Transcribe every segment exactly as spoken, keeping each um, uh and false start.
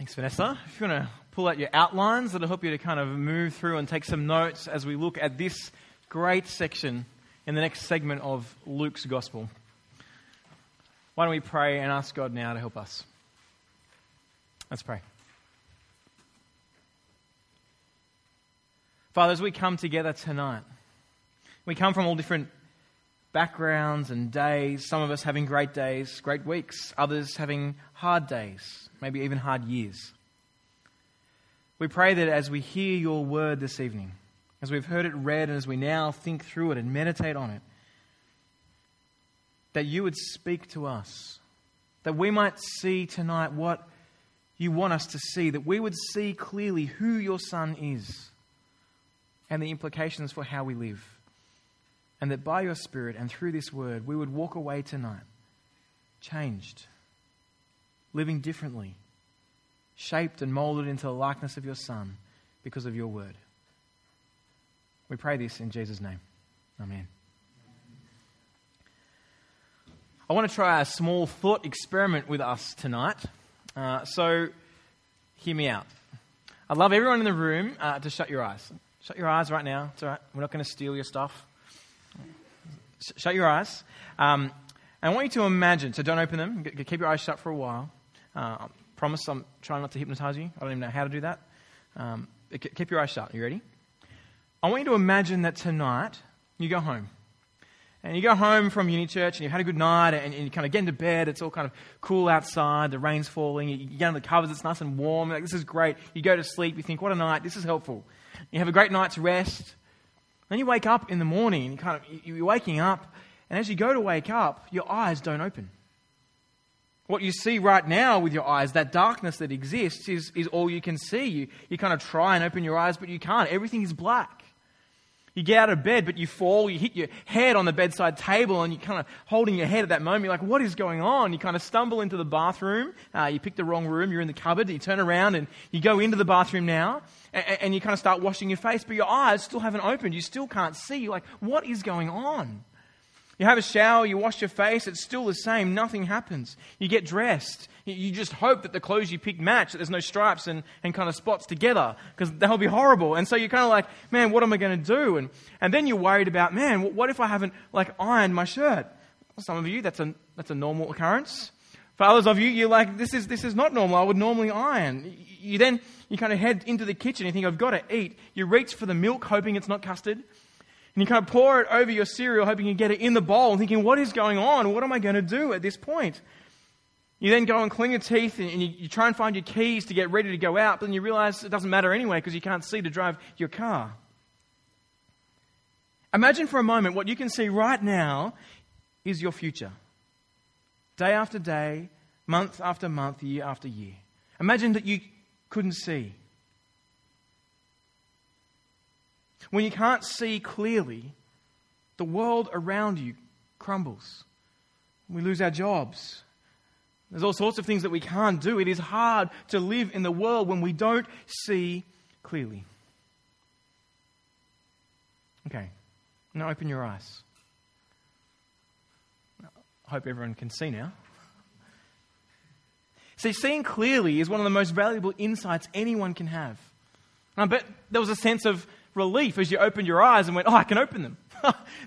Thanks, Vanessa. If you want to pull out your outlines, that'll help you to kind of move through and take some notes as we look at this great section in the next segment of Luke's Gospel. Why don't we pray and ask God now to help us? Let's pray. Father, as we come together tonight, we come from all different backgrounds and days, some of us having great days, great weeks, others having hard days, maybe even hard years. We pray that as we hear your word this evening, as we've heard it read and as we now think through it and meditate on it, that you would speak to us, that we might see tonight what you want us to see, that we would see clearly who your Son is and the implications for how we live. And that by your Spirit and through this word, we would walk away tonight, changed, living differently, shaped and molded into the likeness of your Son because of your word. We pray this in Jesus' name. Amen. I want to try a small thought experiment with us tonight. Uh, so, hear me out. I'd love everyone in the room uh, to shut your eyes. Shut your eyes right now. It's all right. We're not going to steal your stuff. Shut your eyes. Um, I want you to imagine, so don't open them. G- keep your eyes shut for a while. Uh, I promise I'm trying not to hypnotize you. I don't even know how to do that. Um, keep your eyes shut. Are you ready? I want you to imagine that tonight you go home. And you go home from uni church and you've had a good night and, and you kind of get into bed. It's all kind of cool outside. The rain's falling. You, you get under the covers. It's nice and warm. Like, this is great. You go to sleep. You think, what a night. This is helpful. You have a great night's rest. Then you wake up in the morning, and you kind of, you're waking up, and as you go to wake up, your eyes don't open. What you see right now with your eyes, that darkness that exists, is, is all you can see. You, you kind of try and open your eyes, but you can't. Everything is black. You get out of bed, but you fall, you hit your head on the bedside table, and you're kind of holding your head at that moment. You're like, what is going on? You kind of stumble into the bathroom. Uh, you pick the wrong room. You're in the cupboard. You turn around, and you go into the bathroom now, and, and you kind of start washing your face, but your eyes still haven't opened. You still can't see. You're like, what is going on? You have a shower. You wash your face. It's still the same. Nothing happens. You get dressed. You just hope that the clothes you pick match, that there's no stripes and, and kind of spots together, because that'll be horrible. And so you're kind of like, man, what am I going to do? And and then you're worried about, man, what if I haven't like ironed my shirt? For some of you, that's a that's a normal occurrence. For others of you, you're like, this is this is not normal. I would normally iron. You then you kind of head into the kitchen. You think, I've got to eat. You reach for the milk, hoping it's not custard, and you kind of pour it over your cereal, hoping you get it in the bowl, thinking, what is going on? What am I going to do at this point? You then go and clean your teeth and you, you try and find your keys to get ready to go out, but then you realize it doesn't matter anyway because you can't see to drive your car. Imagine for a moment what you can see right now is your future. Day after day, month after month, year after year. Imagine that you couldn't see. When you can't see clearly, the world around you crumbles. We lose our jobs. There's all sorts of things that we can't do. It is hard to live in the world when we don't see clearly. Okay, now open your eyes. I hope everyone can see now. See, seeing clearly is one of the most valuable insights anyone can have. And I bet there was a sense of relief as you opened your eyes and went, oh, I can open them.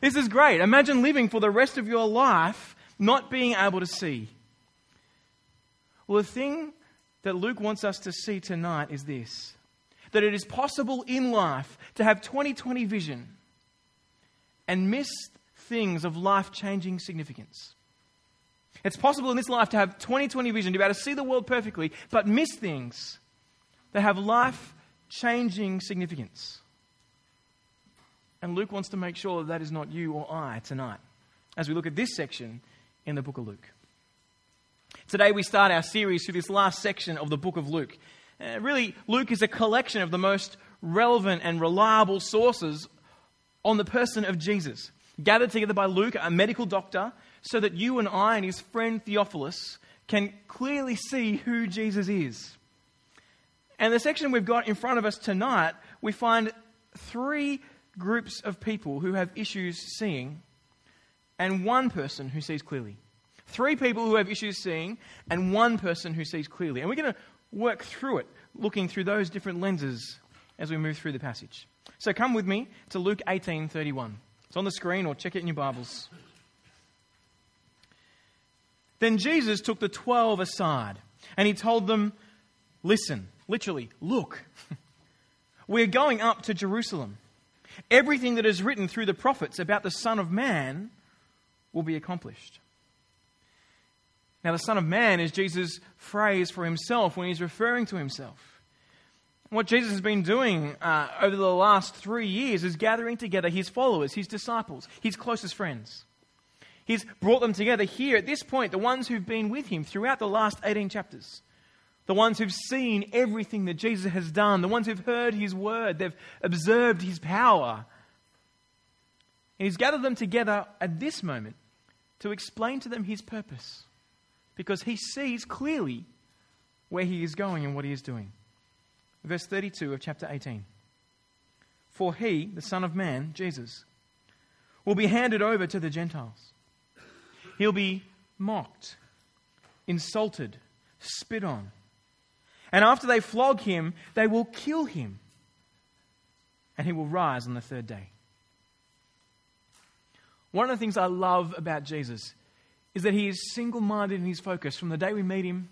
This is great. Imagine living for the rest of your life not being able to see. Well, the thing that Luke wants us to see tonight is this, that it is possible in life to have twenty twenty vision and miss things of life-changing significance. It's possible in this life to have twenty twenty vision, to be able to see the world perfectly, but miss things that have life-changing significance. And Luke wants to make sure that that is not you or I tonight, as we look at this section in the book of Luke. Today we start our series through this last section of the book of Luke. Uh, really, Luke is a collection of the most relevant and reliable sources on the person of Jesus, gathered together by Luke, a medical doctor, so that you and I and his friend Theophilus can clearly see who Jesus is. And the section we've got in front of us tonight, we find three groups of people who have issues seeing and one person who sees clearly. Three people who have issues seeing and one person who sees clearly. And we're going to work through it, looking through those different lenses as we move through the passage. So come with me to Luke eighteen thirty-one. It's on the screen, or check it in your Bibles. Then Jesus took the twelve aside and he told them, listen, literally, look, we're going up to Jerusalem. Everything that is written through the prophets about the Son of Man will be accomplished. Now, the Son of Man is Jesus' phrase for himself when he's referring to himself. What Jesus has been doing uh, over the last three years is gathering together his followers, his disciples, his closest friends. He's brought them together here at this point, the ones who've been with him throughout the last eighteen chapters. The ones who've seen everything that Jesus has done. The ones who've heard his word. They've observed his power. And he's gathered them together at this moment to explain to them his purpose. Because he sees clearly where he is going and what he is doing. Verse thirty-two of chapter eighteen. For he, the Son of Man, Jesus, will be handed over to the Gentiles. He'll be mocked, insulted, spit on. And after they flog him, they will kill him. And he will rise on the third day. One of the things I love about Jesus is that he is single-minded in his focus from the day we meet him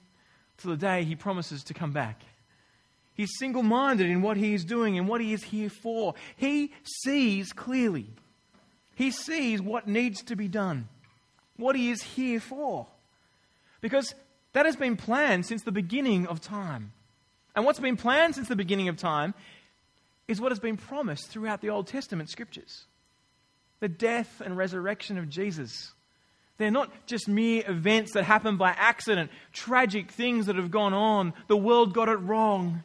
to the day he promises to come back. He's single-minded in what he is doing and what he is here for. He sees clearly. He sees what needs to be done, what he is here for. Because that has been planned since the beginning of time. And what's been planned since the beginning of time is what has been promised throughout the Old Testament scriptures. The death and resurrection of Jesus. They're not just mere events that happen by accident, tragic things that have gone on, the world got it wrong.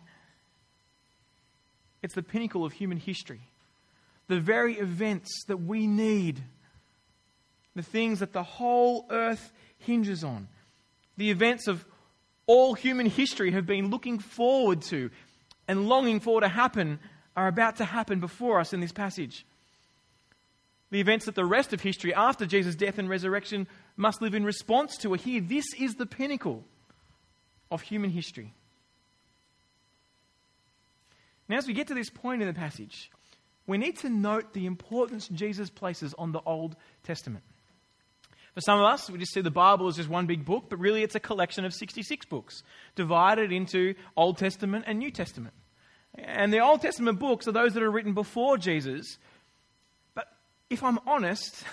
It's the pinnacle of human history. The very events that we need. The things that the whole earth hinges on. The events of all human history have been looking forward to and longing for to happen are about to happen before us in this passage. The events that the rest of history after Jesus' death and resurrection must live in response to are here. This is the pinnacle of human history. Now, as we get to this point in the passage, we need to note the importance Jesus places on the Old Testament. For some of us, we just see the Bible as just one big book, but really it's a collection of sixty-six books divided into Old Testament and New Testament. And the Old Testament books are those that are written before Jesus. But if I'm honest,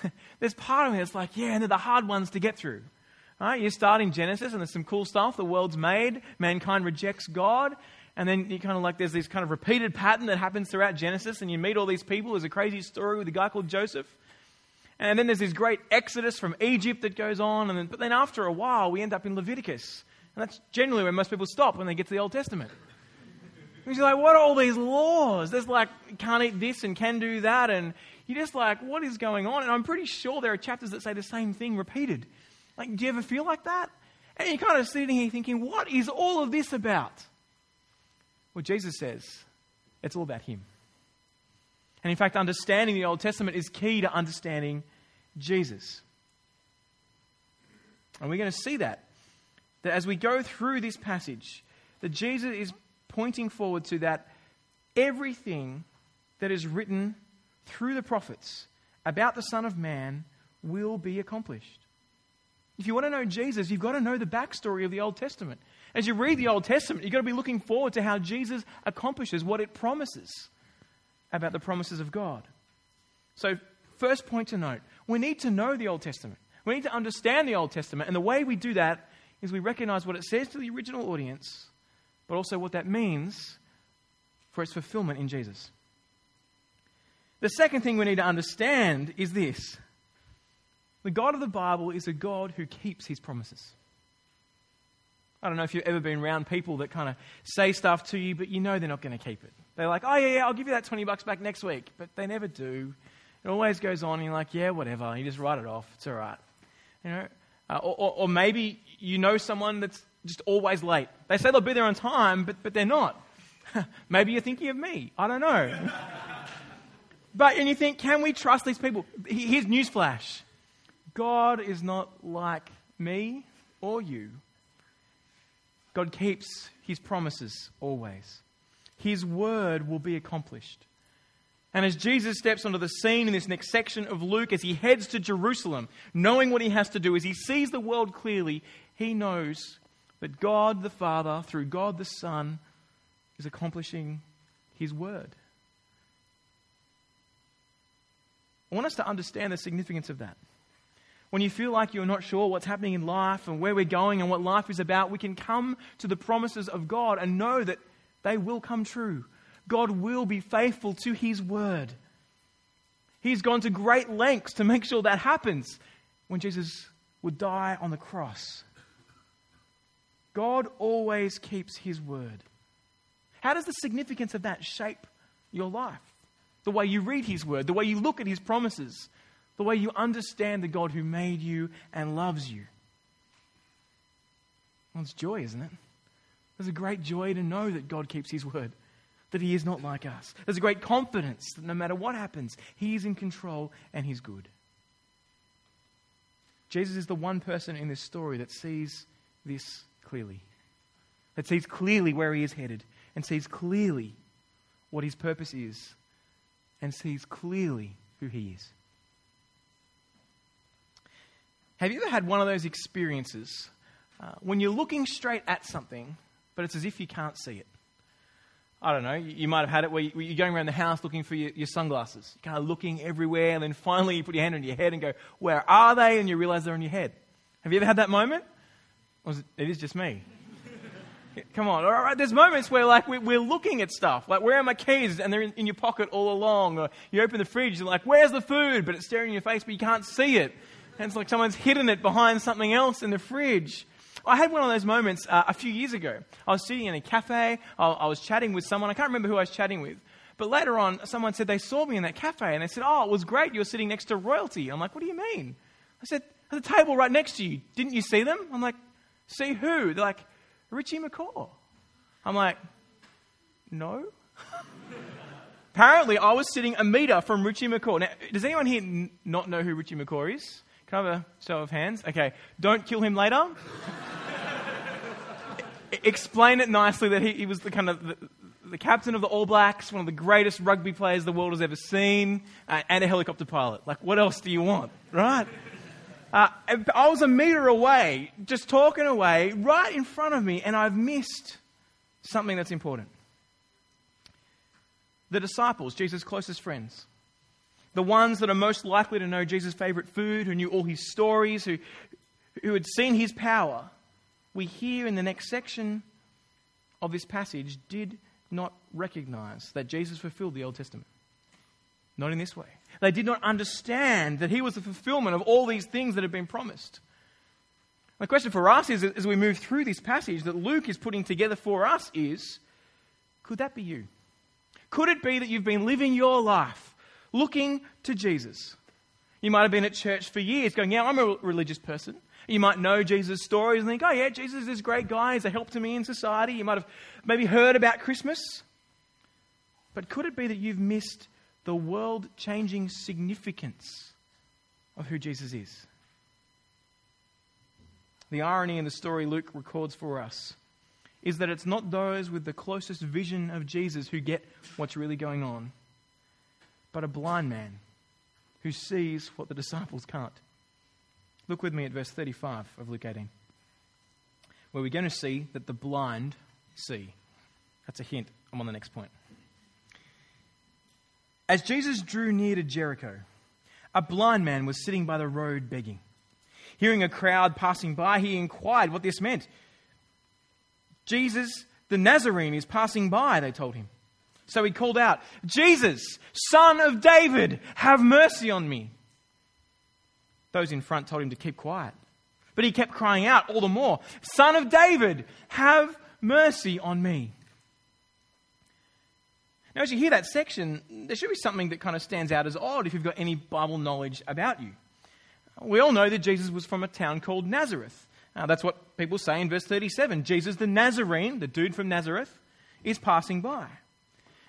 there's part of me that's like, yeah, and they're the hard ones to get through. All right, you start in Genesis and there's some cool stuff. The world's made, mankind rejects God. And then you kind of like, there's this kind of repeated pattern that happens throughout Genesis and you meet all these people. There's a crazy story with a guy called Joseph. And then there's this great exodus from Egypt that goes on. And then, but then after a while, we end up in Leviticus. And that's generally where most people stop when they get to the Old Testament. Because you're like, what are all these laws? There's like, can't eat this and can do that. And you're just like, what is going on? And I'm pretty sure there are chapters that say the same thing repeated. Like, do you ever feel like that? And you're kind of sitting here thinking, what is all of this about? Well, Jesus says, it's all about him. And in fact, understanding the Old Testament is key to understanding Jesus. And we're going to see that, that as we go through this passage, that Jesus is pointing forward to that everything that is written through the prophets about the Son of Man will be accomplished. If you want to know Jesus, you've got to know the backstory of the Old Testament. As you read the Old Testament, you've got to be looking forward to how Jesus accomplishes what it promises about the promises of God. So, first point to note, we need to know the Old Testament. We need to understand the Old Testament. And the way we do that is we recognize what it says to the original audience, but also what that means for its fulfillment in Jesus. The second thing we need to understand is this. The God of the Bible is a God who keeps his promises. I don't know if you've ever been around people that kind of say stuff to you, but you know they're not going to keep it. They're like, oh, yeah, yeah, I'll give you that twenty bucks back next week. But they never do. It always goes on. And you're like, yeah, whatever. And you just write it off. It's all right. You know, uh, or, or, or maybe you know someone that's just always late. They say they'll be there on time, but, but they're not. Maybe you're thinking of me. I don't know. But and you think, can we trust these people? Here's newsflash. God is not like me or you. God keeps his promises always. His word will be accomplished. And as Jesus steps onto the scene in this next section of Luke, as he heads to Jerusalem, knowing what he has to do, as he sees the world clearly, he knows that God the Father, through God the Son, is accomplishing his word. I want us to understand the significance of that. When you feel like you're not sure what's happening in life and where we're going and what life is about, we can come to the promises of God and know that they will come true. God will be faithful to his word. He's gone to great lengths to make sure that happens when Jesus would die on the cross. God always keeps his word. How does the significance of that shape your life? The way you read his word, the way you look at his promises, the way you understand the God who made you and loves you. Well, it's joy, isn't it? There's a great joy to know that God keeps his word, that he is not like us. There's a great confidence that no matter what happens, he is in control and he's good. Jesus is the one person in this story that sees this clearly, that sees clearly where he is headed and sees clearly what his purpose is and sees clearly who he is. Have you ever had one of those experiences uh, when you're looking straight at something, but it's as if you can't see it? I don't know, you might have had it where you're going around the house looking for your, your sunglasses. You're kind of looking everywhere, and then finally you put your hand on your head and go, where are they? And you realize they're on your head. Have you ever had that moment? Or is it, it is just me. Come on, all right, there's moments where like we're looking at stuff. Like, where are my keys? And they're in, in your pocket all along. Or you open the fridge and like, where's the food? But it's staring in your face, but you can't see it. And it's like someone's hidden it behind something else in the fridge. I had one of those moments uh, a few years ago. I was sitting in a cafe. I, I was chatting with someone. I can't remember who I was chatting with. But later on, someone said they saw me in that cafe. And they said, oh, it was great. You're sitting next to royalty. I'm like, what do you mean? I said, the table right next to you. Didn't you see them? I'm like, see who? They're like, Richie McCaw. I'm like, no. Apparently, I was sitting a metre from Richie McCaw. Now, does anyone here n- not know who Richie McCaw is? Can I have a show of hands? Okay, don't kill him later. Explain it nicely that he, he was the kind of the, the captain of the All Blacks, one of the greatest rugby players the world has ever seen, uh, and a helicopter pilot. Like, what else do you want, right? Uh, I was a metre away, just talking away, right in front of me, and I've missed something that's important. The disciples, Jesus' closest friends, the ones that are most likely to know Jesus' favourite food, who knew all his stories, who, who had seen his power, we hear in the next section of this passage, did not recognise that Jesus fulfilled the Old Testament. Not in this way. They did not understand that he was the fulfillment of all these things that had been promised. The question for us is, as we move through this passage that Luke is putting together for us is, could that be you? Could it be that you've been living your life looking to Jesus? You might have been at church for years going, yeah, I'm a religious person. You might know Jesus' stories and think, oh yeah, Jesus is this great guy. He's a help to me in society. You might have maybe heard about Christmas. But could it be that you've missed the world-changing significance of who Jesus is? The irony in the story Luke records for us is that it's not those with the closest vision of Jesus who get what's really going on, but a blind man who sees what the disciples can't. Look with me at verse thirty-five of Luke eighteen, where we're going to see that the blind see. That's a hint. I'm on the next point. As Jesus drew near to Jericho, a blind man was sitting by the road begging. Hearing a crowd passing by, he inquired what this meant. Jesus, the Nazarene, is passing by, they told him. So he called out, Jesus, Son of David, have mercy on me. Those in front told him to keep quiet. But he kept crying out all the more, Son of David, have mercy on me. Now, as you hear that section, there should be something that kind of stands out as odd if you've got any Bible knowledge about you. We all know that Jesus was from a town called Nazareth. Now, that's what people say in verse thirty-seven. Jesus the Nazarene, the dude from Nazareth, is passing by.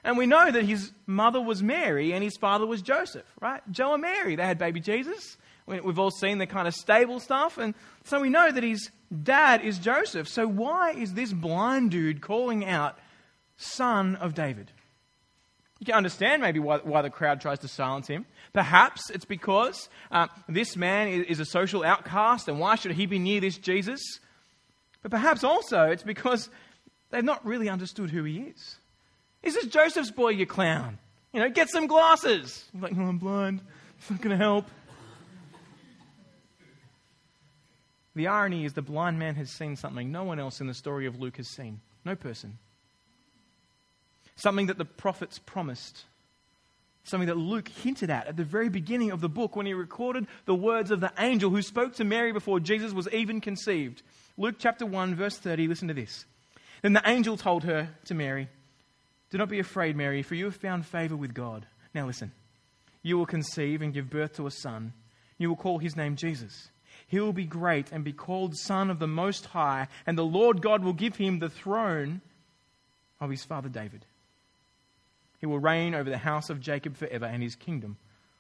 And we know that his mother was Mary and his father was Joseph, right? Joe and Mary, they had baby Jesus. We've all seen the kind of stable stuff. And so we know that his dad is Joseph. So why is this blind dude calling out, Son of David? You can understand maybe why, why the crowd tries to silence him. Perhaps it's because uh, this man is, is a social outcast, and why should he be near this Jesus? But perhaps also it's because they've not really understood who he is. Is this Joseph's boy, you clown? You know, get some glasses. You're like, no, I'm blind. It's not going to help. The irony is the blind man has seen something no one else in the story of Luke has seen. No person. Something that the prophets promised. Something that Luke hinted at at the very beginning of the book when he recorded the words of the angel who spoke to Mary before Jesus was even conceived. Luke chapter one, verse thirty, listen to this. Then the angel told her to Mary, Do not be afraid, Mary, for you have found favor with God. Now listen, you will conceive and give birth to a son. You will call his name Jesus. He will be great and be called Son of the Most High, and the Lord God will give him the throne of his father David. He will reign over the house of Jacob forever, and his kingdom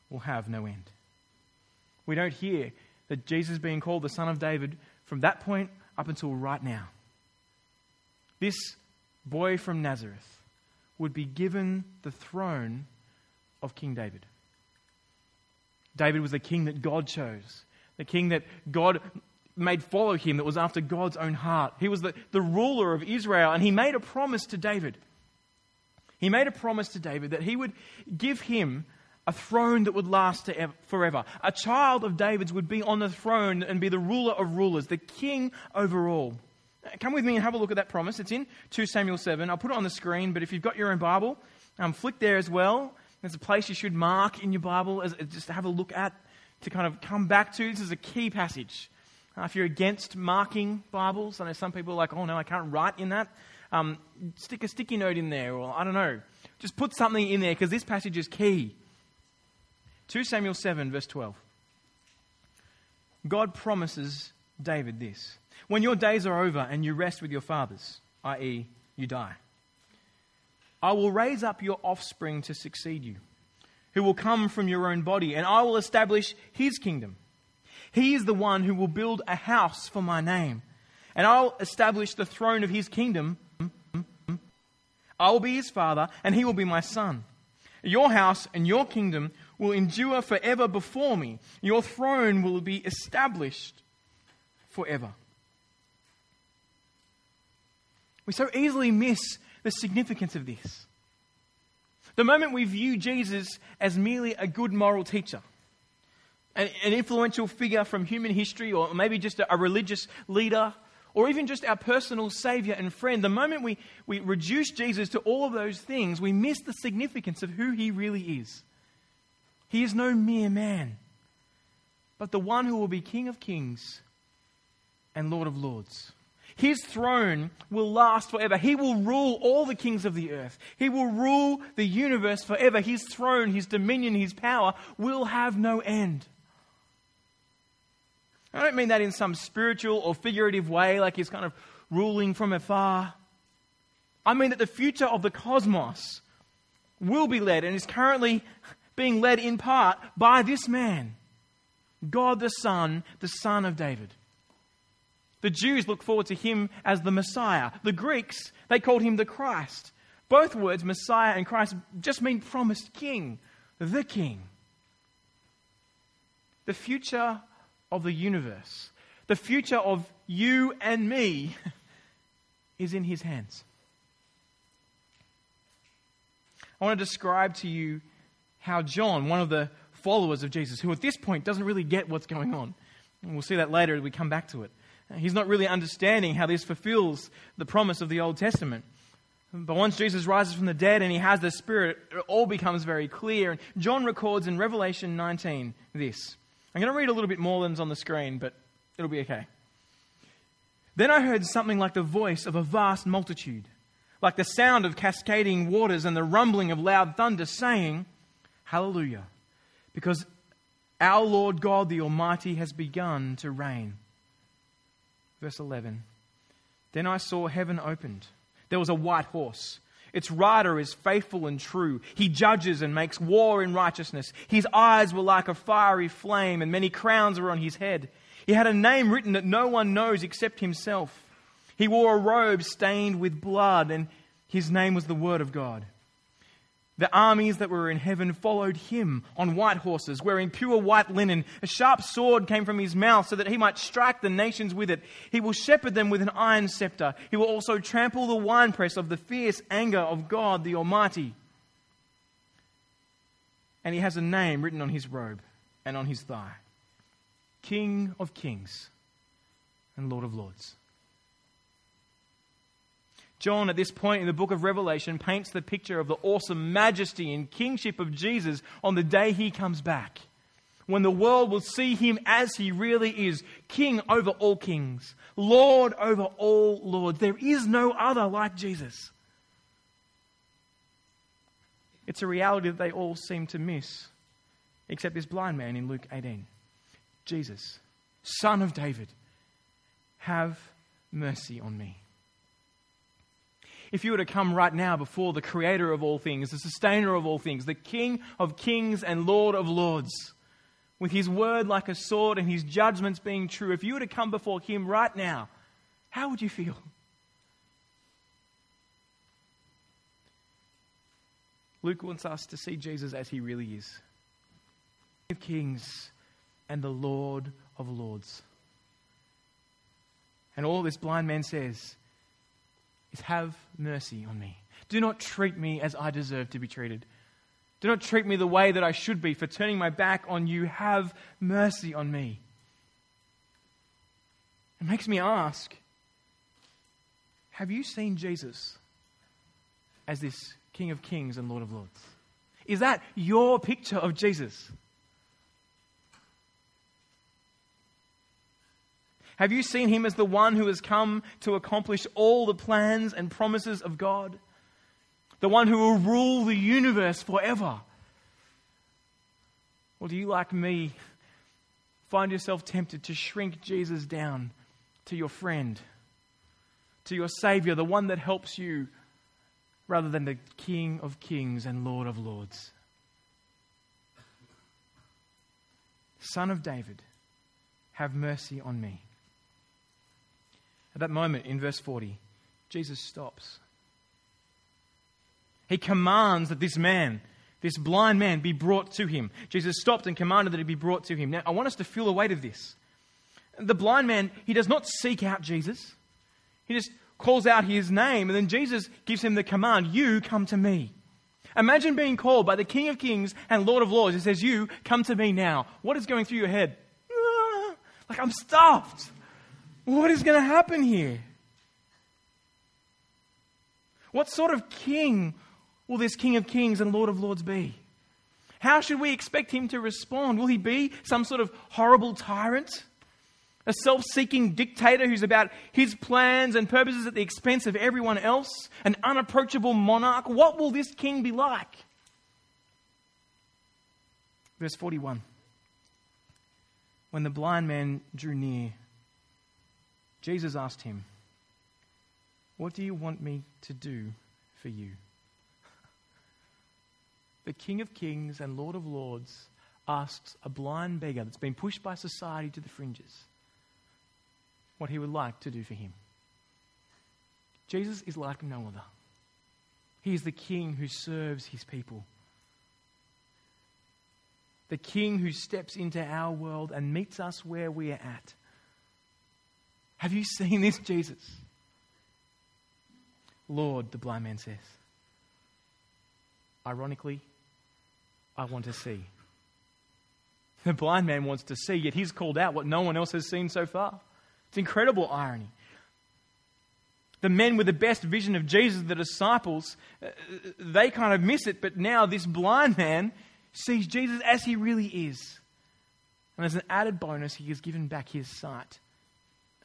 will have no end. We don't hear that Jesus being called the Son of David from that point up until right now. This boy from Nazareth would be given the throne of King David. David was the king that God chose. The king that God made follow him, that was after God's own heart. He was the, the ruler of Israel, and he made a promise to David. He made a promise to David that he would give him a throne that would last forever. A child of David's would be on the throne and be the ruler of rulers, the king over all. Come with me and have a look at that promise. It's in Second Samuel seven. I'll put it on the screen, but if you've got your own Bible, um, flick there as well. There's a place you should mark in your Bible, as, just to have a look at, to kind of come back to. This is a key passage. Uh, if you're against marking Bibles, I know some people are like, oh no, I can't write in that. Um, stick a sticky note in there, or I don't know. Just put something in there, because this passage is key. Second Samuel seven, verse twelve. God promises David this. When your days are over and you rest with your fathers, that is you die, I will raise up your offspring to succeed you, who will come from your own body, and I will establish his kingdom. He is the one who will build a house for my name, and I will establish the throne of his kingdom. I will be his father, and he will be my son. Your house and your kingdom will endure forever before me. Your throne will be established forever. We so easily miss the significance of this. The moment we view Jesus as merely a good moral teacher, an, an influential figure from human history, or maybe just a, a religious leader, or even just our personal saviour and friend, the moment we, we reduce Jesus to all of those things, we miss the significance of who he really is. He is no mere man, but the one who will be King of Kings and Lord of Lords. His throne will last forever. He will rule all the kings of the earth. He will rule the universe forever. His throne, his dominion, his power will have no end. I don't mean that in some spiritual or figurative way, like he's kind of ruling from afar. I mean that the future of the cosmos will be led, and is currently being led in part, by this man, God the Son, the Son of David. The Jews look forward to him as the Messiah. The Greeks, they called him the Christ. Both words, Messiah and Christ, just mean promised king, the king. The future of the universe, the future of you and me, is in his hands. I want to describe to you how John, one of the followers of Jesus, who at this point doesn't really get what's going on, and we'll see that later as we come back to it, he's not really understanding how this fulfills the promise of the Old Testament. But once Jesus rises from the dead and he has the Spirit, it all becomes very clear. And John records in Revelation nineteen this. I'm going to read a little bit more than's on the screen, but it'll be okay. Then I heard something like the voice of a vast multitude, like the sound of cascading waters and the rumbling of loud thunder, saying, Hallelujah, because our Lord God the Almighty has begun to reign. Verse eleven, then I saw heaven opened. There was a white horse. Its rider is faithful and true. He judges and makes war in righteousness. His eyes were like a fiery flame, and many crowns were on his head. He had a name written that no one knows except himself. He wore a robe stained with blood, and his name was the Word of God. The armies that were in heaven followed him on white horses, wearing pure white linen. A sharp sword came from his mouth so that he might strike the nations with it. He will shepherd them with an iron scepter. He will also trample the winepress of the fierce anger of God the Almighty. And he has a name written on his robe and on his thigh: King of Kings and Lord of Lords. John, at this point in the book of Revelation, paints the picture of the awesome majesty and kingship of Jesus on the day he comes back, when the world will see him as he really is, king over all kings, lord over all lords. There is no other like Jesus. It's a reality that they all seem to miss, except this blind man in Luke eighteen. Jesus, Son of David, have mercy on me. If you were to come right now before the Creator of all things, the Sustainer of all things, the King of kings and Lord of lords, with His word like a sword and His judgments being true, if you were to come before Him right now, how would you feel? Luke wants us to see Jesus as He really is, King of kings and the Lord of lords. And all this blind man says is, have mercy on me. Do not treat me as I deserve to be treated. Do not treat me the way that I should be for turning my back on you. Have mercy on me. It makes me ask, have you seen Jesus as this King of Kings and Lord of Lords? Is that your picture of Jesus? Have you seen him as the one who has come to accomplish all the plans and promises of God? The one who will rule the universe forever? Or do you, like me, find yourself tempted to shrink Jesus down to your friend, to your Savior, the one that helps you, rather than the King of Kings and Lord of Lords? Son of David, have mercy on me. At that moment, in verse forty, Jesus stops. He commands that this man, this blind man, be brought to him. Jesus stopped and commanded that he be brought to him. Now, I want us to feel the weight of this. The blind man, he does not seek out Jesus. He just calls out his name, and then Jesus gives him the command, you come to me. Imagine being called by the King of Kings and Lord of Lords. He says, you come to me now. What is going through your head? Like, I'm stuffed. What is going to happen here? What sort of king will this King of Kings and Lord of Lords be? How should we expect him to respond? Will he be some sort of horrible tyrant? A self-seeking dictator who's about his plans and purposes at the expense of everyone else? An unapproachable monarch? What will this king be like? Verse forty-one. When the blind man drew near, Jesus asked him, what do you want me to do for you? The King of Kings and Lord of Lords asks a blind beggar that's been pushed by society to the fringes what he would like to do for him. Jesus is like no other. He is the King who serves his people. The King who steps into our world and meets us where we are at. Have you seen this Jesus? Lord, the blind man says. Ironically, I want to see. The blind man wants to see, yet he's called out what no one else has seen so far. It's incredible irony. The men with the best vision of Jesus, the disciples, they kind of miss it, but now this blind man sees Jesus as he really is. And as an added bonus, he is given back his sight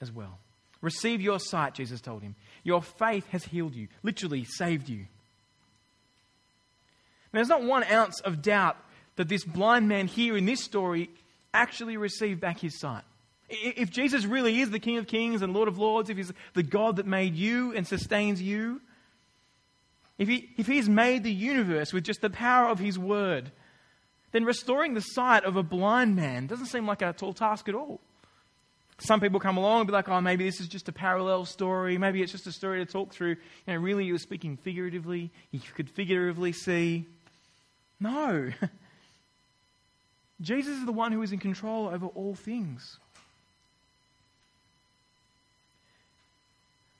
as well. Receive your sight, Jesus told him. Your faith has healed you, literally saved you. Now, there's not one ounce of doubt that this blind man here in this story actually received back his sight. If Jesus really is the King of Kings and Lord of Lords, if he's the God that made you and sustains you, If he, if he's made the universe with just the power of his word, then restoring the sight of a blind man doesn't seem like a tall task at all. Some people come along and be like, oh, maybe this is just a parallel story. Maybe it's just a story to talk through. You know, really, he was speaking figuratively. He could figuratively see. No. Jesus is the one who is in control over all things.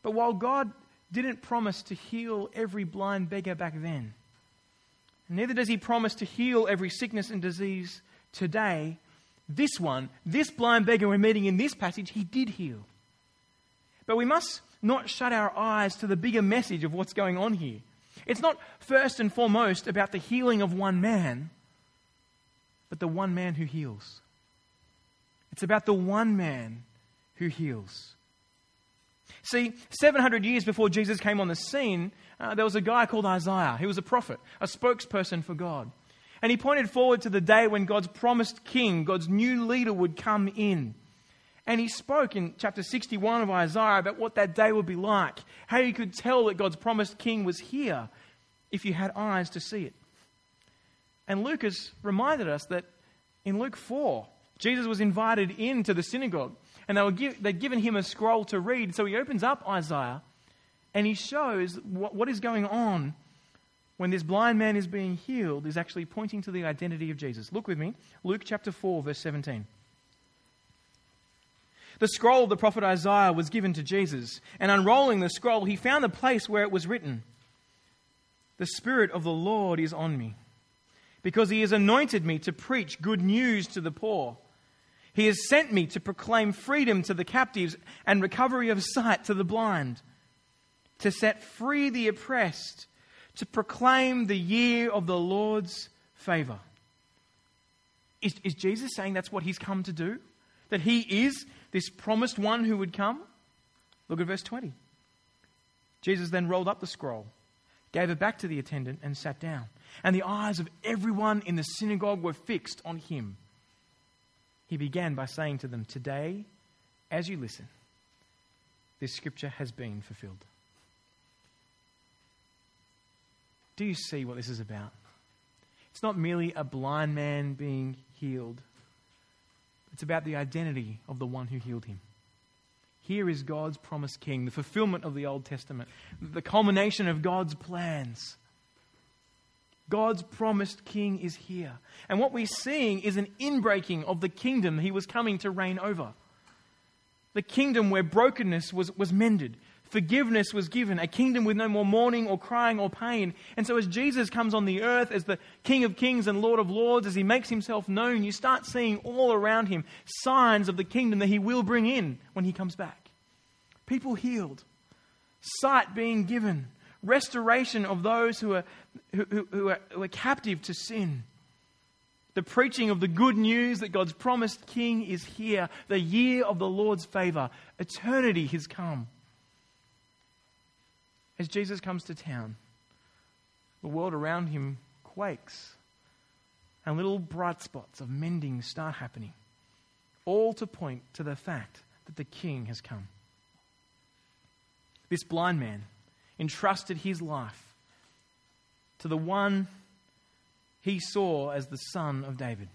But while God didn't promise to heal every blind beggar back then, neither does he promise to heal every sickness and disease today, this one, this blind beggar we're meeting in this passage, he did heal. But we must not shut our eyes to the bigger message of what's going on here. It's not first and foremost about the healing of one man, but the one man who heals. It's about the one man who heals. See, seven hundred years before Jesus came on the scene, uh, there was a guy called Isaiah. He was a prophet, a spokesperson for God. And he pointed forward to the day when God's promised king, God's new leader, would come in. And he spoke in chapter sixty-one of Isaiah about what that day would be like, how you could tell that God's promised king was here if you had eyes to see it. And Luke has reminded us that in Luke four, Jesus was invited into the synagogue. And they were give, they'd given him a scroll to read. So he opens up Isaiah and he shows what, what is going on when this blind man is being healed is actually pointing to the identity of Jesus. Look with me, Luke chapter four, verse seventeen. The scroll of the prophet Isaiah was given to Jesus, and unrolling the scroll, he found the place where it was written, "The Spirit of the Lord is on me, because he has anointed me to preach good news to the poor. He has sent me to proclaim freedom to the captives and recovery of sight to the blind, to set free the oppressed, to proclaim the year of the Lord's favor." Is, is Jesus saying that's what he's come to do? That he is this promised one who would come? Look at verse twenty. Jesus then rolled up the scroll, gave it back to the attendant, and sat down. And the eyes of everyone in the synagogue were fixed on him. He began by saying to them, "Today, as you listen, this scripture has been fulfilled." Do you see what this is about? It's not merely a blind man being healed. It's about the identity of the one who healed him. Here is God's promised king, the fulfillment of the Old Testament, the culmination of God's plans. God's promised king is here. And what we're seeing is an inbreaking of the kingdom he was coming to reign over. The kingdom where brokenness was, was mended. Forgiveness was given. A kingdom with no more mourning or crying or pain. And so as Jesus comes on the earth as the King of Kings and Lord of Lords, as he makes himself known, you start seeing all around him signs of the kingdom that he will bring in when he comes back. People healed. Sight being given. Restoration of those who are who, who are who are captive to sin. The preaching of the good news that God's promised king is here. The year of the Lord's favor. Eternity has come. As Jesus comes to town, the world around him quakes, and little bright spots of mending start happening, all to point to the fact that the king has come. This blind man entrusted his life to the one he saw as the Son of David.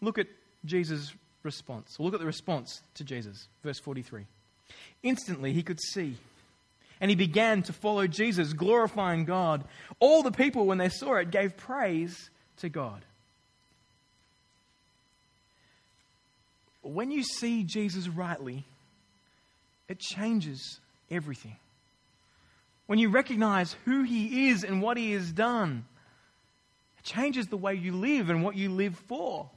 Look at Jesus' response. Look at the response to Jesus, verse forty-three. "Instantly he could see, and he began to follow Jesus, glorifying God. All the people, when they saw it, gave praise to God." When you see Jesus rightly, it changes everything. When you recognize who he is and what he has done, it changes the way you live and what you live for.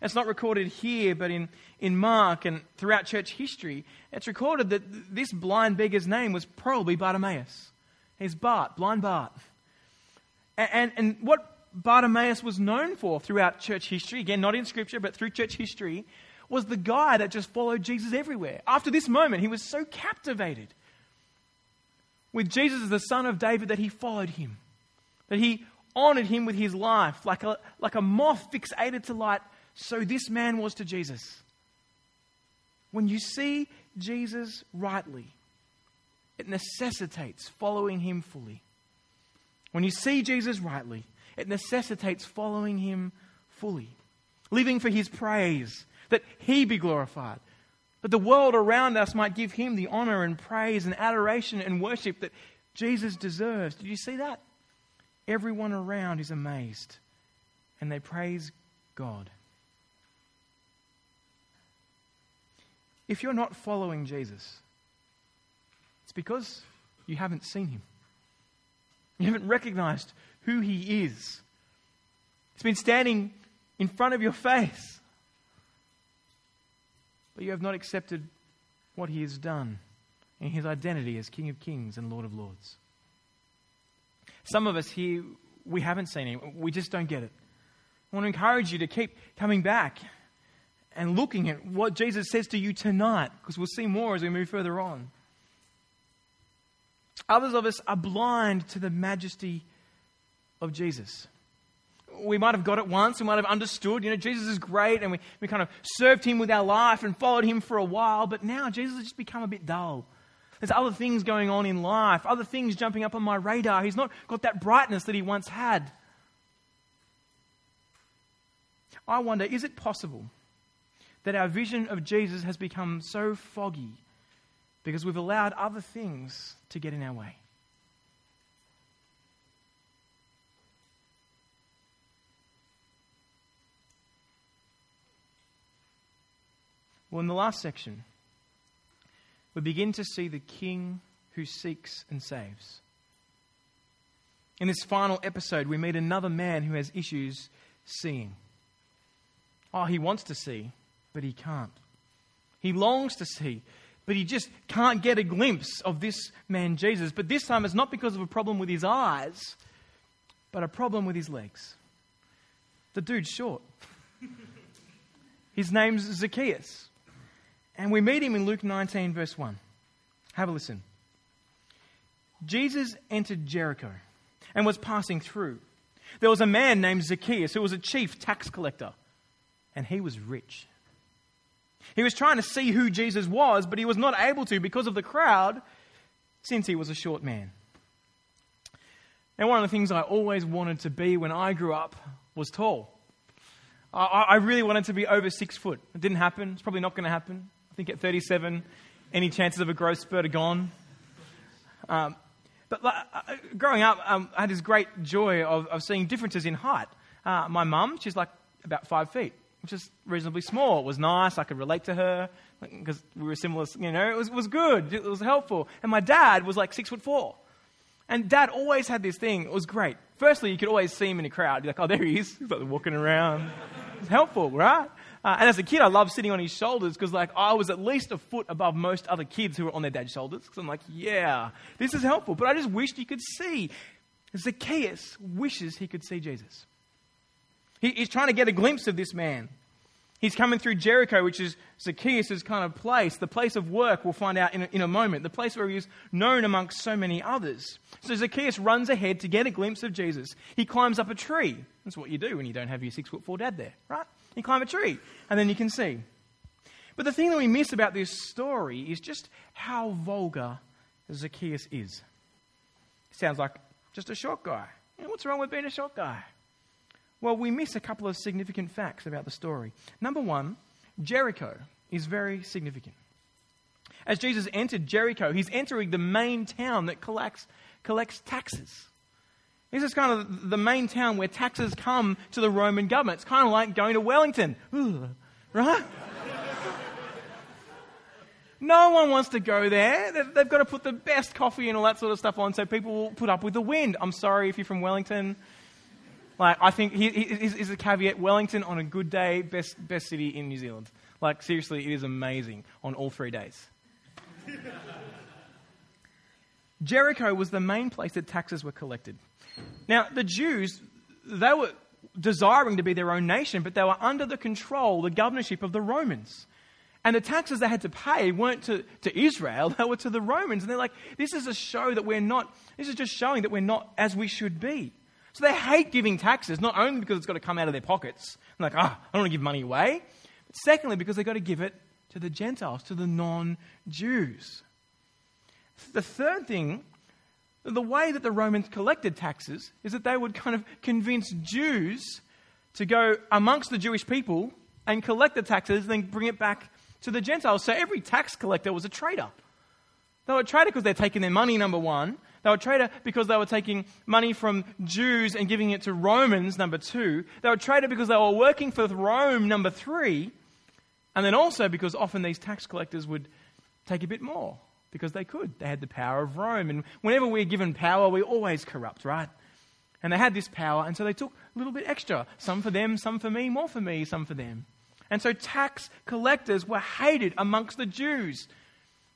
It's not recorded here, but in, in Mark and throughout church history, it's recorded that this blind beggar's name was probably Bartimaeus. He's Bart, blind Bart. And, and, and what Bartimaeus was known for throughout church history, again, not in scripture, but through church history, was the guy that just followed Jesus everywhere. After this moment, he was so captivated with Jesus as the Son of David, that he followed him, that he honored him with his life, like a, like a moth fixated to light, so this man was to Jesus. When you see Jesus rightly, It necessitates following him fully. When you see Jesus rightly, it necessitates following him fully. Living for his praise, that he be glorified. That the world around us might give him the honor and praise and adoration and worship that Jesus deserves. Did you see that? Everyone around is amazed and they praise God. If you're not following Jesus, it's because you haven't seen him. You haven't recognized who he is. It's been standing in front of your face. But you have not accepted what he has done in his identity as King of Kings and Lord of Lords. Some of us here, we haven't seen him. We just don't get it. I want to encourage you to keep coming back and looking at what Jesus says to you tonight, because we'll see more as we move further on. Others of us are blind to the majesty of Jesus. We might have got it once, we might have understood, you know, Jesus is great, and we, we kind of served him with our life and followed him for a while, but now Jesus has just become a bit dull. There's other things going on in life, other things jumping up on my radar. He's not got that brightness that he once had. I wonder, is it possible that our vision of Jesus has become so foggy because we've allowed other things to get in our way? Well, in the last section, we begin to see the King who seeks and saves. In this final episode, we meet another man who has issues seeing. Oh, he wants to see, but he can't. He longs to see, but he just can't get a glimpse of this man Jesus. But this time, it's not because of a problem with his eyes, but a problem with his legs. The dude's short. His name's Zacchaeus. And we meet him in Luke nineteen, verse one. Have a listen. Jesus entered Jericho and was passing through. There was a man named Zacchaeus who was a chief tax collector, and he was rich. He was trying to see who Jesus was, but he was not able to because of the crowd, since he was a short man. Now, one of the things I always wanted to be when I grew up was tall. I, I really wanted to be over six foot. It didn't happen. It's probably not going to happen. I think at thirty-seven, any chances of a growth spurt are gone. Um, but uh, growing up, um, I had this great joy of, of seeing differences in height. Uh, my mum, she's like about five feet, which is reasonably small. It was nice. I could relate to her because we were similar. You know, it was, it was good. It was helpful. And my dad was like six foot four. And Dad always had this thing. It was great. Firstly, you could always see him in a crowd. You're like, oh, there he is. He's like walking around. It's helpful, right? Uh, and as a kid, I loved sitting on his shoulders because, like, I was at least a foot above most other kids who were on their dad's shoulders. Because I'm like, yeah, this is helpful. But I just wished he could see. Zacchaeus wishes he could see Jesus. He, he's trying to get a glimpse of this man. He's coming through Jericho, which is Zacchaeus' kind of place, the place of work, we'll find out in a, in a moment, the place where he is known amongst so many others. So Zacchaeus runs ahead to get a glimpse of Jesus. He climbs up a tree. That's what you do when you don't have your six-foot-four dad there, right? You climb a tree, and then you can see. But the thing that we miss about this story is just how vulgar Zacchaeus is. He sounds like just a short guy. You know, what's wrong with being a short guy? Well, we miss a couple of significant facts about the story. Number one, Jericho is very significant. As Jesus entered Jericho, he's entering the main town that collects, collects taxes. This is kind of the main town where taxes come to the Roman government. It's kind of like going to Wellington. Ooh, right? No one wants to go there. They've got to put the best coffee and all that sort of stuff on so people will put up with the wind. I'm sorry if you're from Wellington. Like, I think, is a caveat, Wellington on a good day, best best city in New Zealand. Like, seriously, it is amazing on all three days. Jericho was the main place that taxes were collected. Now, the Jews, they were desiring to be their own nation, but they were under the control, the governorship of the Romans. And the taxes they had to pay weren't to, to Israel, they were to the Romans. And they're like, this is a show that we're not, this is just showing that we're not as we should be. So they hate giving taxes, not only because it's got to come out of their pockets. I'm like, ah, oh, I don't want to give money away. But secondly, because they've got to give it to the Gentiles, to the non-Jews. The third thing, the way that the Romans collected taxes is that they would kind of convince Jews to go amongst the Jewish people and collect the taxes and then bring it back to the Gentiles. So every tax collector was a traitor. They were a traitor because they're taking their money, number one. They were a traitor because they were taking money from Jews and giving it to Romans, number two. They were a traitor because they were working for Rome, number three. And then also because often these tax collectors would take a bit more because they could. They had the power of Rome. And whenever we're given power, we always corrupt, right? And they had this power, and so they took a little bit extra. Some for them, some for me, more for me, some for them. And so tax collectors were hated amongst the Jews.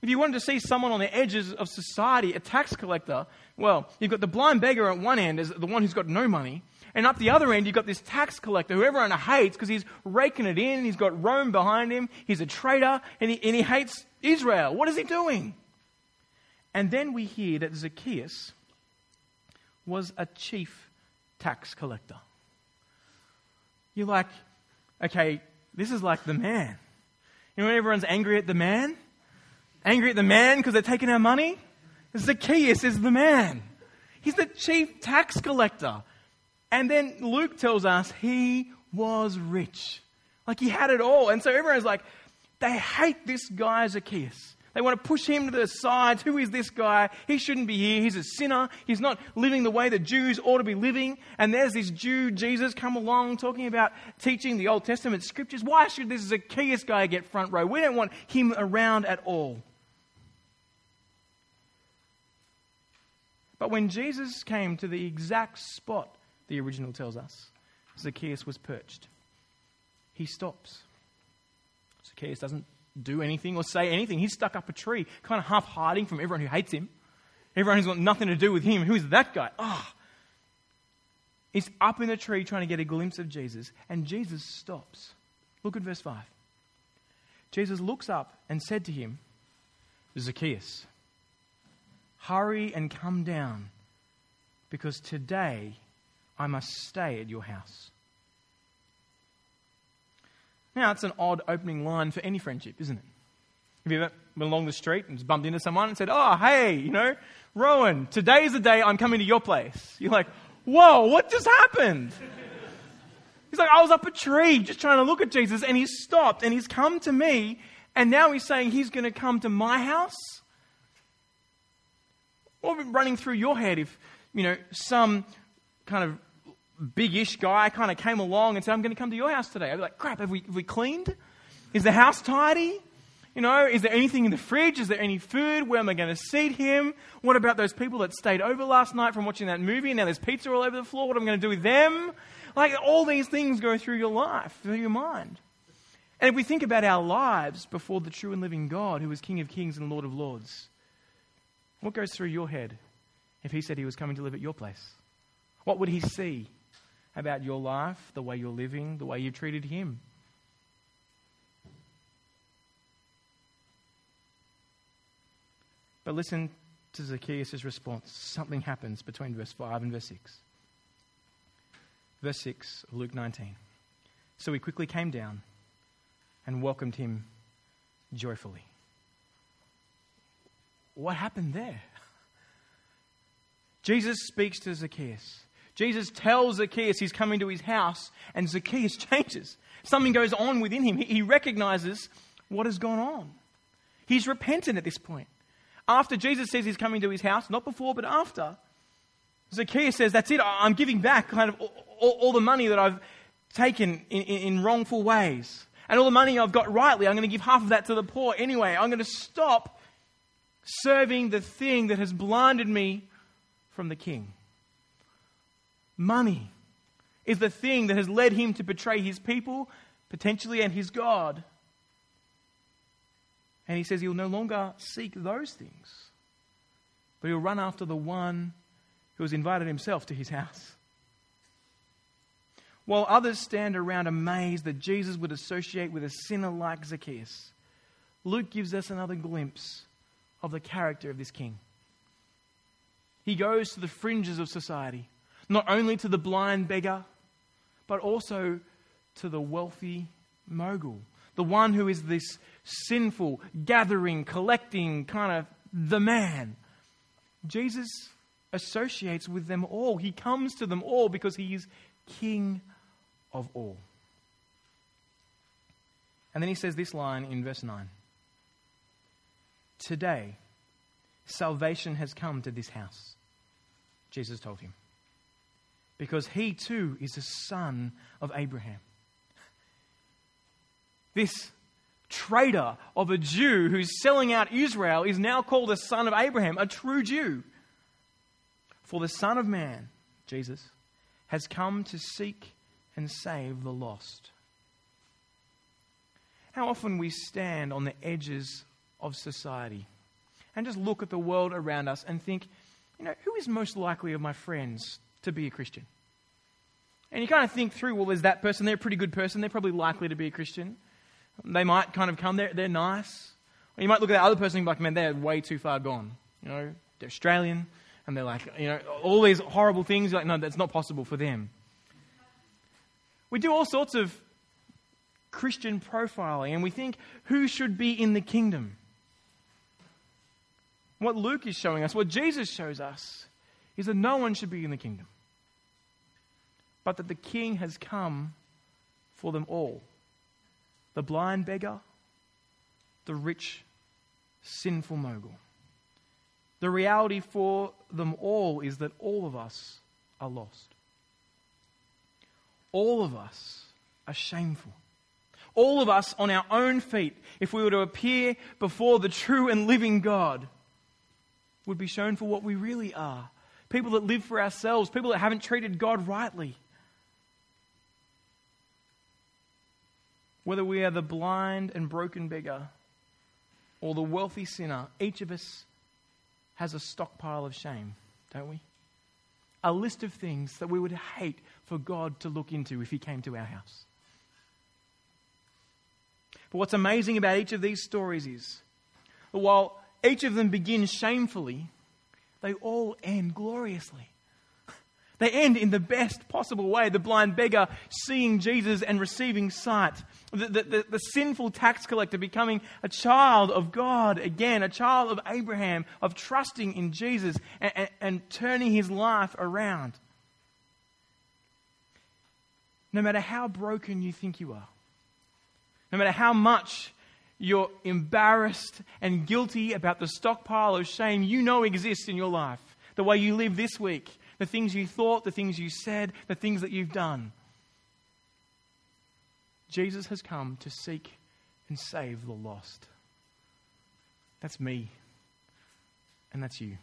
If you wanted to see someone on the edges of society, a tax collector, well, you've got the blind beggar at one end as the one who's got no money, and up the other end, you've got this tax collector who everyone hates because he's raking it in, he's got Rome behind him, he's a traitor, and he, and he hates Israel. What is he doing? And then we hear that Zacchaeus was a chief tax collector. You're like, okay, this is like the man. You know when everyone's angry at the man? Angry at the man because they're taking our money? Zacchaeus is the man. He's the chief tax collector. And then Luke tells us he was rich. Like he had it all. And so everyone's like, they hate this guy Zacchaeus. They want to push him to the sides. Who is this guy? He shouldn't be here. He's a sinner. He's not living the way the Jews ought to be living. And there's this Jew, Jesus, come along talking about teaching the Old Testament scriptures. Why should this Zacchaeus guy get front row? We don't want him around at all. But when Jesus came to the exact spot, the original tells us, Zacchaeus was perched. He stops. Zacchaeus doesn't do anything or say anything. He's stuck up a tree, kind of half hiding from everyone who hates him. Everyone who's got nothing to do with him. Who is that guy? Ah, oh. He's up in the tree trying to get a glimpse of Jesus, and Jesus stops. Look at verse five. Jesus looks up and said to him, Zacchaeus, hurry and come down, because today I must stay at your house. Now, it's an odd opening line for any friendship, isn't it? Have you ever been along the street and just bumped into someone and said, oh, hey, you know, Rowan, today's the day I'm coming to your place. You're like, whoa, what just happened? He's like, I was up a tree just trying to look at Jesus, and he's stopped and he's come to me, and now he's saying he's going to come to my house? What would be running through your head if, you know, some kind of big-ish guy kind of came along and said, I'm going to come to your house today. I'd be like, crap, have we, have we cleaned? Is the house tidy? You know, is there anything in the fridge? Is there any food? Where am I going to seat him? What about those people that stayed over last night from watching that movie and now there's pizza all over the floor? What am I going to do with them? Like, all these things go through your life, through your mind. And if we think about our lives before the true and living God, who is King of Kings and Lord of Lords, what goes through your head if he said he was coming to live at your place? What would he see about your life, the way you're living, the way you've treated him? But listen to Zacchaeus' response. Something happens between verse five and verse six. Verse six of Luke nineteen. So he quickly came down and welcomed him joyfully. What happened there? Jesus speaks to Zacchaeus. Jesus tells Zacchaeus he's coming to his house, and Zacchaeus changes. Something goes on within him. He, he recognizes what has gone on. He's repentant at this point. After Jesus says he's coming to his house, not before but after, Zacchaeus says, that's it, I'm giving back kind of all, all, all the money that I've taken in, in, in wrongful ways. And all the money I've got rightly, I'm going to give half of that to the poor anyway. I'm going to stop serving the thing that has blinded me from the king. Money is the thing that has led him to betray his people, potentially, and his God. And he says he'll no longer seek those things, but he'll run after the one who has invited himself to his house. While others stand around amazed that Jesus would associate with a sinner like Zacchaeus, Luke gives us another glimpse of the character of this king. He goes to the fringes of society, not only to the blind beggar, but also to the wealthy mogul, the one who is this sinful, gathering, collecting kind of the man. Jesus associates with them all. He comes to them all because he is King of all. And then he says this line in verse nine. Today, salvation has come to this house, Jesus told him, because he too is a son of Abraham. This traitor of a Jew who's selling out Israel is now called a son of Abraham, a true Jew. For the Son of Man, Jesus, has come to seek and save the lost. How often we stand on the edges of society and just look at the world around us and think, you know, who is most likely of my friends to be a Christian? And you kind of think through, well, there's that person, they're a pretty good person, they're probably likely to be a Christian. They might kind of come, they're, they're nice. Or you might look at that other person and be like, man, they're way too far gone. You know, they're Australian, and they're like, you know, all these horrible things. You're like, no, that's not possible for them. We do all sorts of Christian profiling, and we think, who should be in the kingdom? What Luke is showing us, what Jesus shows us, is that no one should be in the kingdom, but that the King has come for them all. The blind beggar, the rich, sinful mogul. The reality for them all is that all of us are lost. All of us are shameful. All of us on our own feet, if we were to appear before the true and living God, would be shown for what we really are. People that live for ourselves, people that haven't treated God rightly. Whether we are the blind and broken beggar or the wealthy sinner, each of us has a stockpile of shame, don't we? A list of things that we would hate for God to look into if he came to our house. But what's amazing about each of these stories is that while each of them begins shamefully, they all end gloriously. They end in the best possible way. The blind beggar seeing Jesus and receiving sight. The, the, the, the sinful tax collector becoming a child of God again, a child of Abraham, of trusting in Jesus and, and, and turning his life around. No matter how broken you think you are, no matter how much you're embarrassed and guilty about the stockpile of shame you know exists in your life, the way you live this week, the things you thought, the things you said, the things that you've done. Jesus has come to seek and save the lost. That's me. And that's you.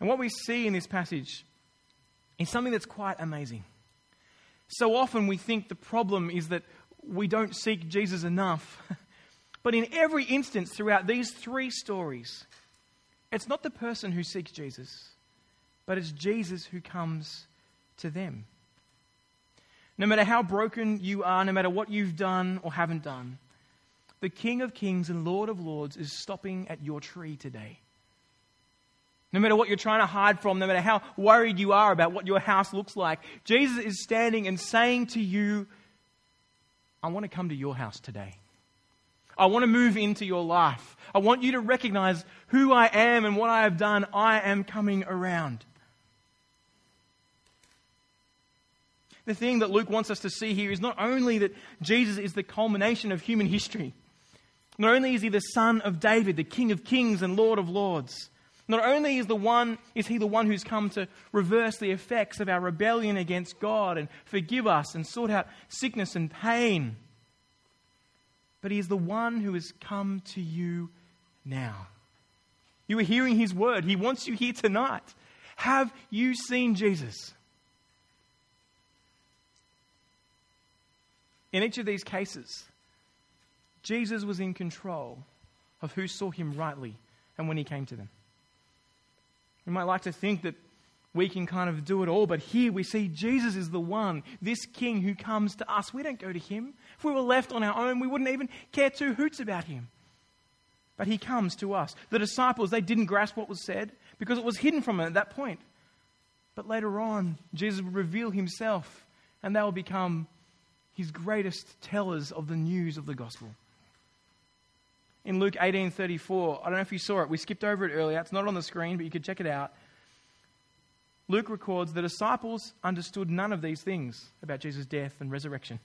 And what we see in this passage is something that's quite amazing. So often we think the problem is that we don't seek Jesus enough. But in every instance throughout these three stories, it's not the person who seeks Jesus, but it's Jesus who comes to them. No matter how broken you are, no matter what you've done or haven't done, the King of Kings and Lord of Lords is stopping at your tree today. No matter what you're trying to hide from, no matter how worried you are about what your house looks like, Jesus is standing and saying to you, I want to come to your house today. I want to move into your life. I want you to recognize who I am and what I have done. I am coming around. The thing that Luke wants us to see here is not only that Jesus is the culmination of human history. Not only is he the Son of David, the King of Kings and Lord of Lords. Not only is the one is he the one who's come to reverse the effects of our rebellion against God and forgive us and sort out sickness and pain, but he is the one who has come to you now. You are hearing his word. He wants you here tonight. Have you seen Jesus? In each of these cases, Jesus was in control of who saw him rightly and when he came to them. We might like to think that we can kind of do it all, but here we see Jesus is the one, this King who comes to us. We don't go to him. If we were left on our own, we wouldn't even care two hoots about him. But he comes to us. The disciples, they didn't grasp what was said because it was hidden from them at that point. But later on, Jesus will reveal himself and they will become his greatest tellers of the news of the gospel. in Luke eighteen thirty-four. I don't know if you saw it. We skipped over it earlier. It's not on the screen, but you could check it out. Luke records the disciples understood none of these things about Jesus' death and resurrection.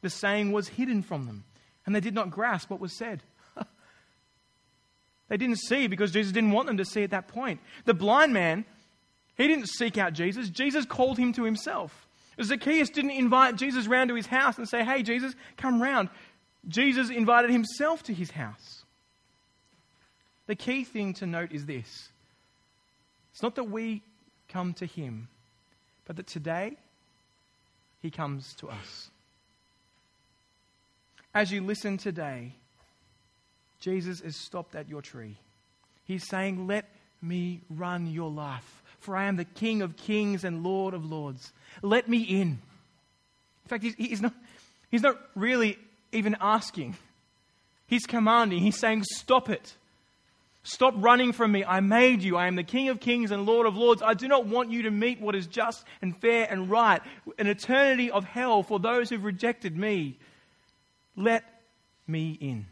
The saying was hidden from them, and they did not grasp what was said. They didn't see because Jesus didn't want them to see at that point. The blind man, he didn't seek out Jesus. Jesus called him to himself. Zacchaeus didn't invite Jesus round to his house and say, "Hey, Jesus, come round." Jesus invited himself to his house. The key thing to note is this. It's not that we come to him, but that today he comes to us. As you listen today, Jesus is stopped at your tree. He's saying, "Let me run your life, for I am the King of kings and Lord of lords. Let me in." In fact, he's, he's not, he's not really even asking. He's commanding. He's saying, "Stop it. Stop running from me. I made you. I am the King of kings and Lord of lords. I do not want you to meet what is just and fair and right, an eternity of hell for those who've rejected me. Let me in."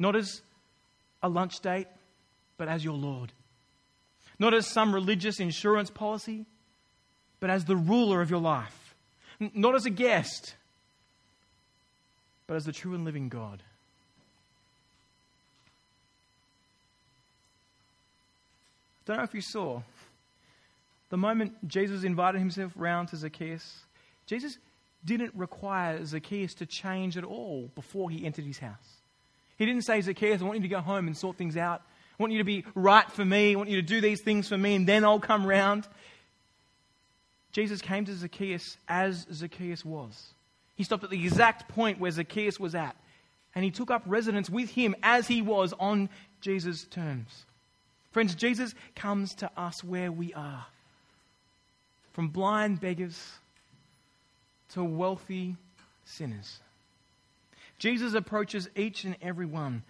Not as a lunch date, but as your Lord. Not as some religious insurance policy, but as the ruler of your life. Not as a guest, but as the true and living God. I don't know if you saw, the moment Jesus invited himself round to Zacchaeus, Jesus didn't require Zacchaeus to change at all before he entered his house. He didn't say, "Zacchaeus, I want you to go home and sort things out. I want you to be right for me. I want you to do these things for me and then I'll come round." Jesus came to Zacchaeus as Zacchaeus was. He stopped at the exact point where Zacchaeus was at, and he took up residence with him as he was on Jesus' terms. Friends, Jesus comes to us where we are. From blind beggars to wealthy sinners. Jesus approaches each and every one.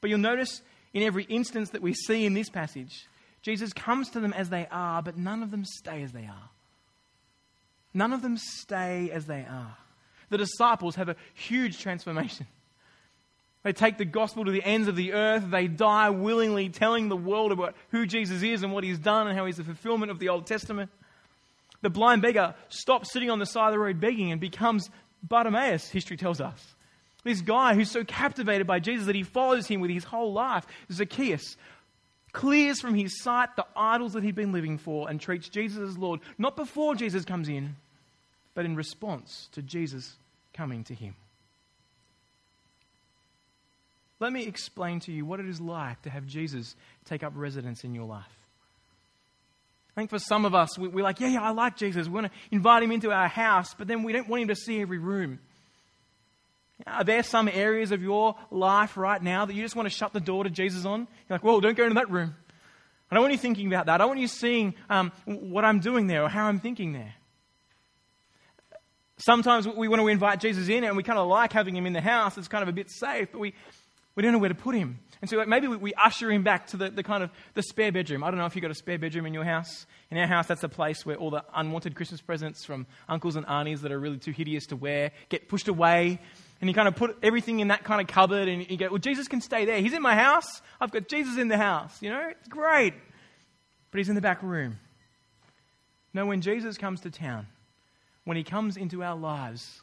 But you'll notice in every instance that we see in this passage, Jesus comes to them as they are, but none of them stay as they are. None of them stay as they are. The disciples have a huge transformation. They take the gospel to the ends of the earth. They die willingly, telling the world about who Jesus is and what he's done and how he's the fulfillment of the Old Testament. The blind beggar stops sitting on the side of the road begging and becomes Bartimaeus, history tells us. This guy who's so captivated by Jesus that he follows him with his whole life. Zacchaeus clears from his sight the idols that he'd been living for and treats Jesus as Lord, not before Jesus comes in, but in response to Jesus coming to him. Let me explain to you what it is like to have Jesus take up residence in your life. I think for some of us, we're like, yeah, yeah, I like Jesus. We want to invite him into our house, but then we don't want him to see every room. Are there some areas of your life right now that you just want to shut the door to Jesus on? You're like, "Whoa, don't go into that room. I don't want you thinking about that. I don't want you seeing um, what I'm doing there or how I'm thinking there." Sometimes we want to invite Jesus in and we kind of like having him in the house. It's kind of a bit safe, but we, we don't know where to put him. And so maybe we, we usher him back to the, the kind of the spare bedroom. I don't know if you've got a spare bedroom in your house. In our house, that's the place where all the unwanted Christmas presents from uncles and aunties that are really too hideous to wear get pushed away. And you kind of put everything in that kind of cupboard and you go, "Well, Jesus can stay there. He's in my house. I've got Jesus in the house. You know, it's great. But he's in the back room." No, when Jesus comes to town, when he comes into our lives,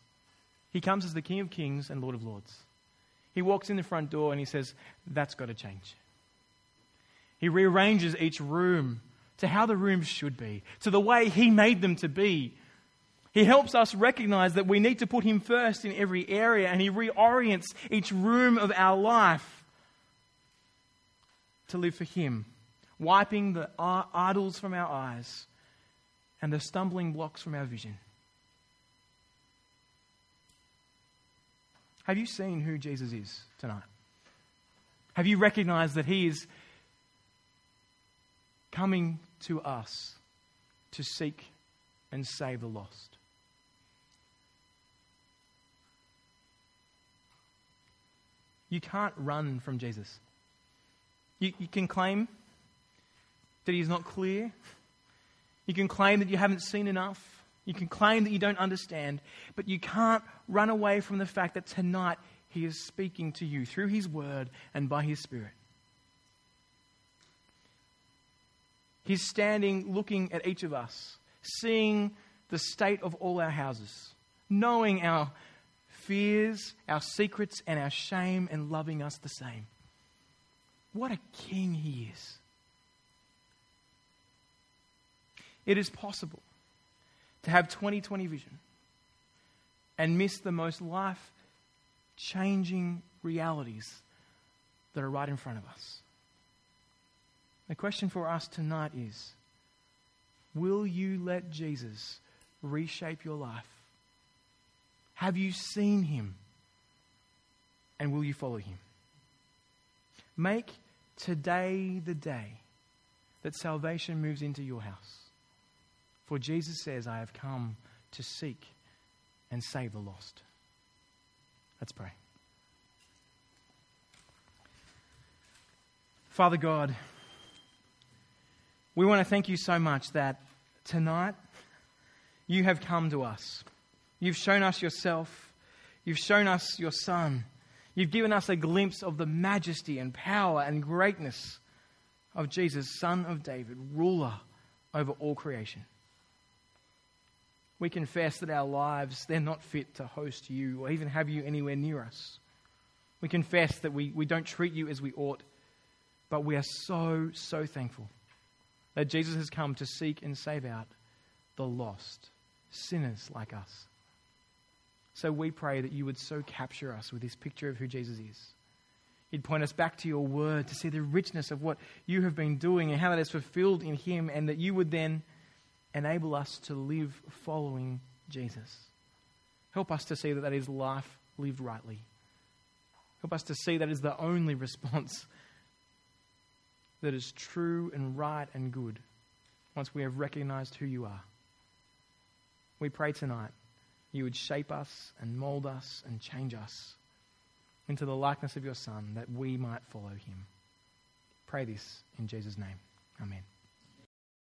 he comes as the King of kings and Lord of lords. He walks in the front door and he says, "That's got to change." He rearranges each room to how the rooms should be, to the way he made them to be. He helps us recognize that we need to put him first in every area, and he reorients each room of our life to live for him, wiping the idols from our eyes and the stumbling blocks from our vision. Have you seen who Jesus is tonight? Have you recognized that he is coming to us to seek and save the lost? You can't run from Jesus. You, you can claim that he's not clear. You can claim that you haven't seen enough. You can claim that you don't understand. But you can't run away from the fact that tonight He is speaking to you through his word and by his Spirit. He's standing, looking at each of us, seeing the state of all our houses, knowing our fears, our secrets, and our shame, and loving us the same. What a king he is. It is possible to have twenty twenty vision and miss the most life-changing realities that are right in front of us. The question for us tonight is, will you let Jesus reshape your life? Have you seen him? And will you follow him? Make today the day that salvation moves into your house. For Jesus says, I have come to seek and save the lost. Let's pray. Father God, we want to thank you so much that tonight you have come to us. You've shown us yourself. You've shown us your Son. You've given us a glimpse of the majesty and power and greatness of Jesus, Son of David, ruler over all creation. We confess that our lives, they're not fit to host you or even have you anywhere near us. We confess that we, we don't treat you as we ought, but we are so, so thankful that Jesus has come to seek and save out the lost, sinners like us. So we pray that you would so capture us with this picture of who Jesus is. You'd point us back to your word to see the richness of what you have been doing and how that is fulfilled in him, and that you would then enable us to live following Jesus. Help us to see that that is life lived rightly. Help us to see that is the only response that is true and right and good once we have recognized who you are. We pray tonight you would shape us and mold us and change us into the likeness of your Son, that we might follow him. Pray this in Jesus' name. Amen.